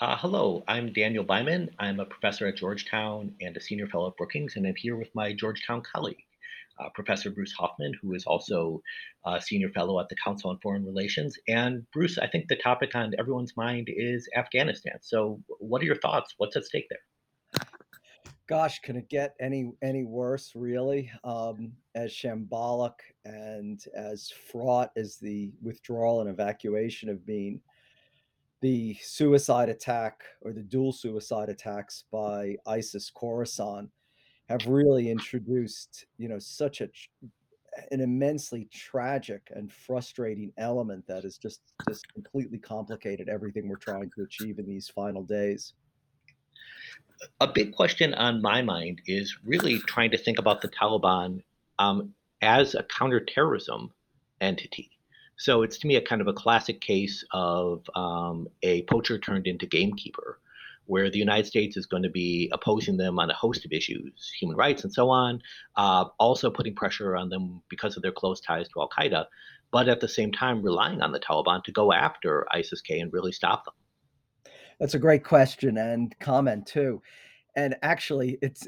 Hello, I'm Daniel Byman. I'm a professor at Georgetown and a senior fellow at Brookings, and I'm here with my Georgetown colleague, Professor Bruce Hoffman, who is also a senior fellow at the Council on Foreign Relations. And Bruce, I think the topic on everyone's mind is Afghanistan. So what are your thoughts? What's at stake there? Gosh, can it get any worse, really? As shambolic and as fraught as the withdrawal and evacuation have been, the suicide attack or the dual suicide attacks by ISIS Khorasan have really introduced, such an immensely tragic and frustrating element that has just completely complicated everything we're trying to achieve in these final days. A big question on my mind is really trying to think about the Taliban as a counterterrorism entity. So it's, to me, a kind of a classic case of a poacher turned into gamekeeper, where the United States is going to be opposing them on a host of issues, human rights and so on, also putting pressure on them because of their close ties to Al Qaeda, but at the same time relying on the Taliban to go after ISIS-K and really stop them. That's a great question and comment, too. And actually, it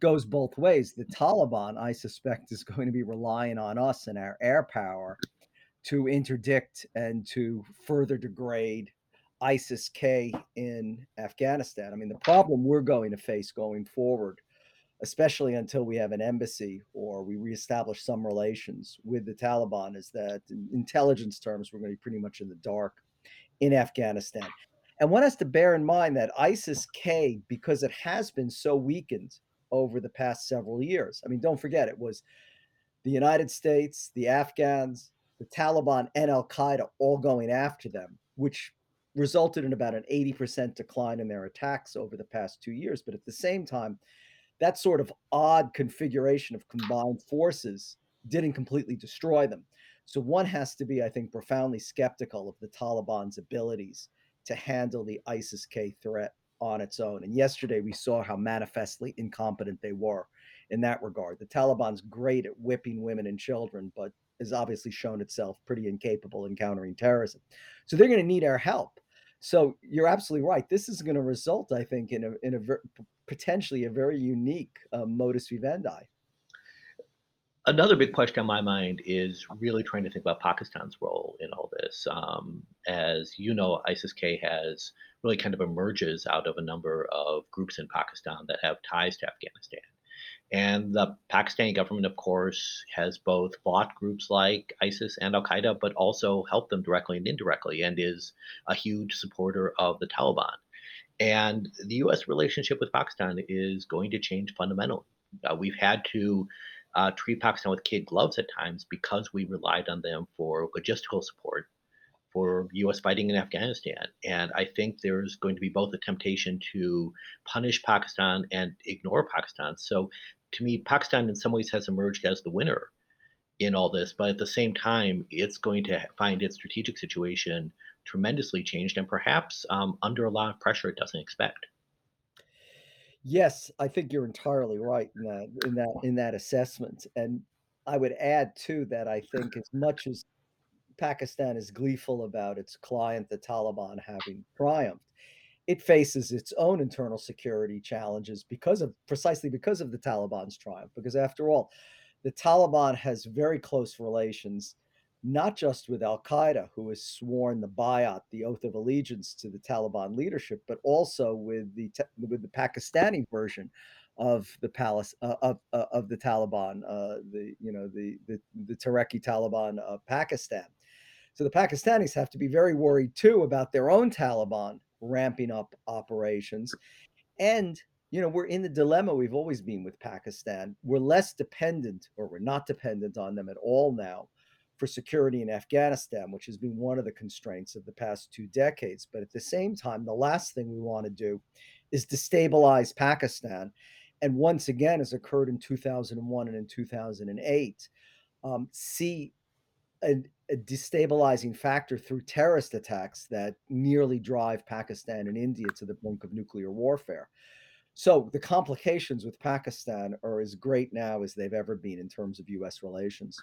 goes both ways. The Taliban, I suspect, is going to be relying on us and our air power to interdict and to further degrade ISIS-K in Afghanistan. I mean, the problem we're going to face going forward, especially until we have an embassy or we reestablish some relations with the Taliban, is that in intelligence terms, we're going to be pretty much in the dark in Afghanistan. And one has to bear in mind that ISIS-K, because it has been so weakened over the past several years, I mean, don't forget, it was the United States, the Afghans, the Taliban and Al Qaeda all going after them, which resulted in about an 80% decline in their attacks over the past 2 years. But at the same time, that sort of odd configuration of combined forces didn't completely destroy them. So one has to be, I think, profoundly skeptical of the Taliban's abilities to handle the ISIS-K threat on its own. And yesterday we saw how manifestly incompetent they were in that regard. The Taliban's great at whipping women and children, but has obviously shown itself pretty incapable in countering terrorism. So they're going to need our help. So you're absolutely right. This is going to result, I think, in a potentially a very unique modus vivendi. Another big question on my mind is really trying to think about Pakistan's role in all this. As you know, ISIS-K has really kind of emerges out of a number of groups in Pakistan that have ties to Afghanistan. And the Pakistani government, of course, has both fought groups like ISIS and Al Qaeda, but also helped them directly and indirectly, and is a huge supporter of the Taliban. And the U.S. relationship with Pakistan is going to change fundamentally. We've had to treat Pakistan with kid gloves at times because we relied on them for logistical support for U.S. fighting in Afghanistan. And I think there's going to be both a temptation to punish Pakistan and ignore Pakistan. So to me, Pakistan in some ways has emerged as the winner in all this, but at the same time, it's going to find its strategic situation tremendously changed and perhaps under a lot of pressure it doesn't expect. Yes, I think you're entirely right in that assessment. And I would add too that I think as much as Pakistan is gleeful about its client, the Taliban, having triumphed, it faces its own internal security challenges precisely because of the Taliban's triumph. Because after all, the Taliban has very close relations, not just with Al Qaeda, who has sworn the bayat, the oath of allegiance to the Taliban leadership, but also with the Pakistani version of the palace of the Taliban, the Tehrik-i Taliban of Pakistan. So the Pakistanis have to be very worried too about their own Taliban ramping up operations. And, we're in the dilemma we've always been with Pakistan. We're less dependent, or we're not dependent on them at all now for security in Afghanistan, which has been one of the constraints of the past 2 decades. But at the same time, the last thing we want to do is destabilize Pakistan. And once again, as occurred in 2001 and in 2008, see a destabilizing factor through terrorist attacks that nearly drive Pakistan and India to the brink of nuclear warfare. So the complications with Pakistan are as great now as they've ever been in terms of U.S. relations.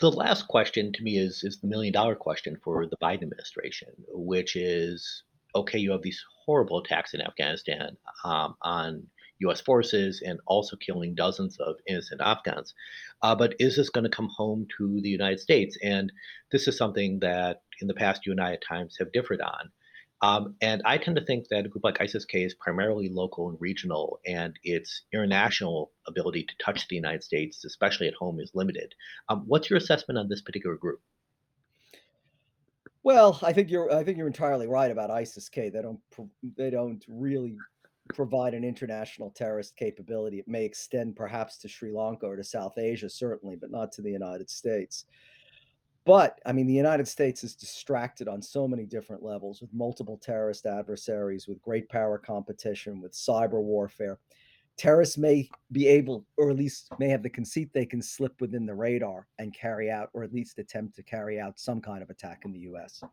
The last question to me is the million-dollar question for the Biden administration, which is okay, you have these horrible attacks in Afghanistan on U.S. forces and also killing dozens of innocent Afghans. But is this going to come home to the United States? And this is something that in the past you and I at times have differed on. And I tend to think that a group like ISIS-K is primarily local and regional, and its international ability to touch the United States, especially at home, is limited. What's your assessment on this particular group? Well, I think you're entirely right about ISIS-K. They don't really provide an international terrorist capability. It may extend perhaps to Sri Lanka or to South Asia, certainly, but not to the United States. But I mean, the United States is distracted on so many different levels, with multiple terrorist adversaries, with great power competition, with cyber warfare. Terrorists may be able, or at least may have the conceit they can slip within the radar and carry out, or at least attempt to carry out, some kind of attack in the U.S.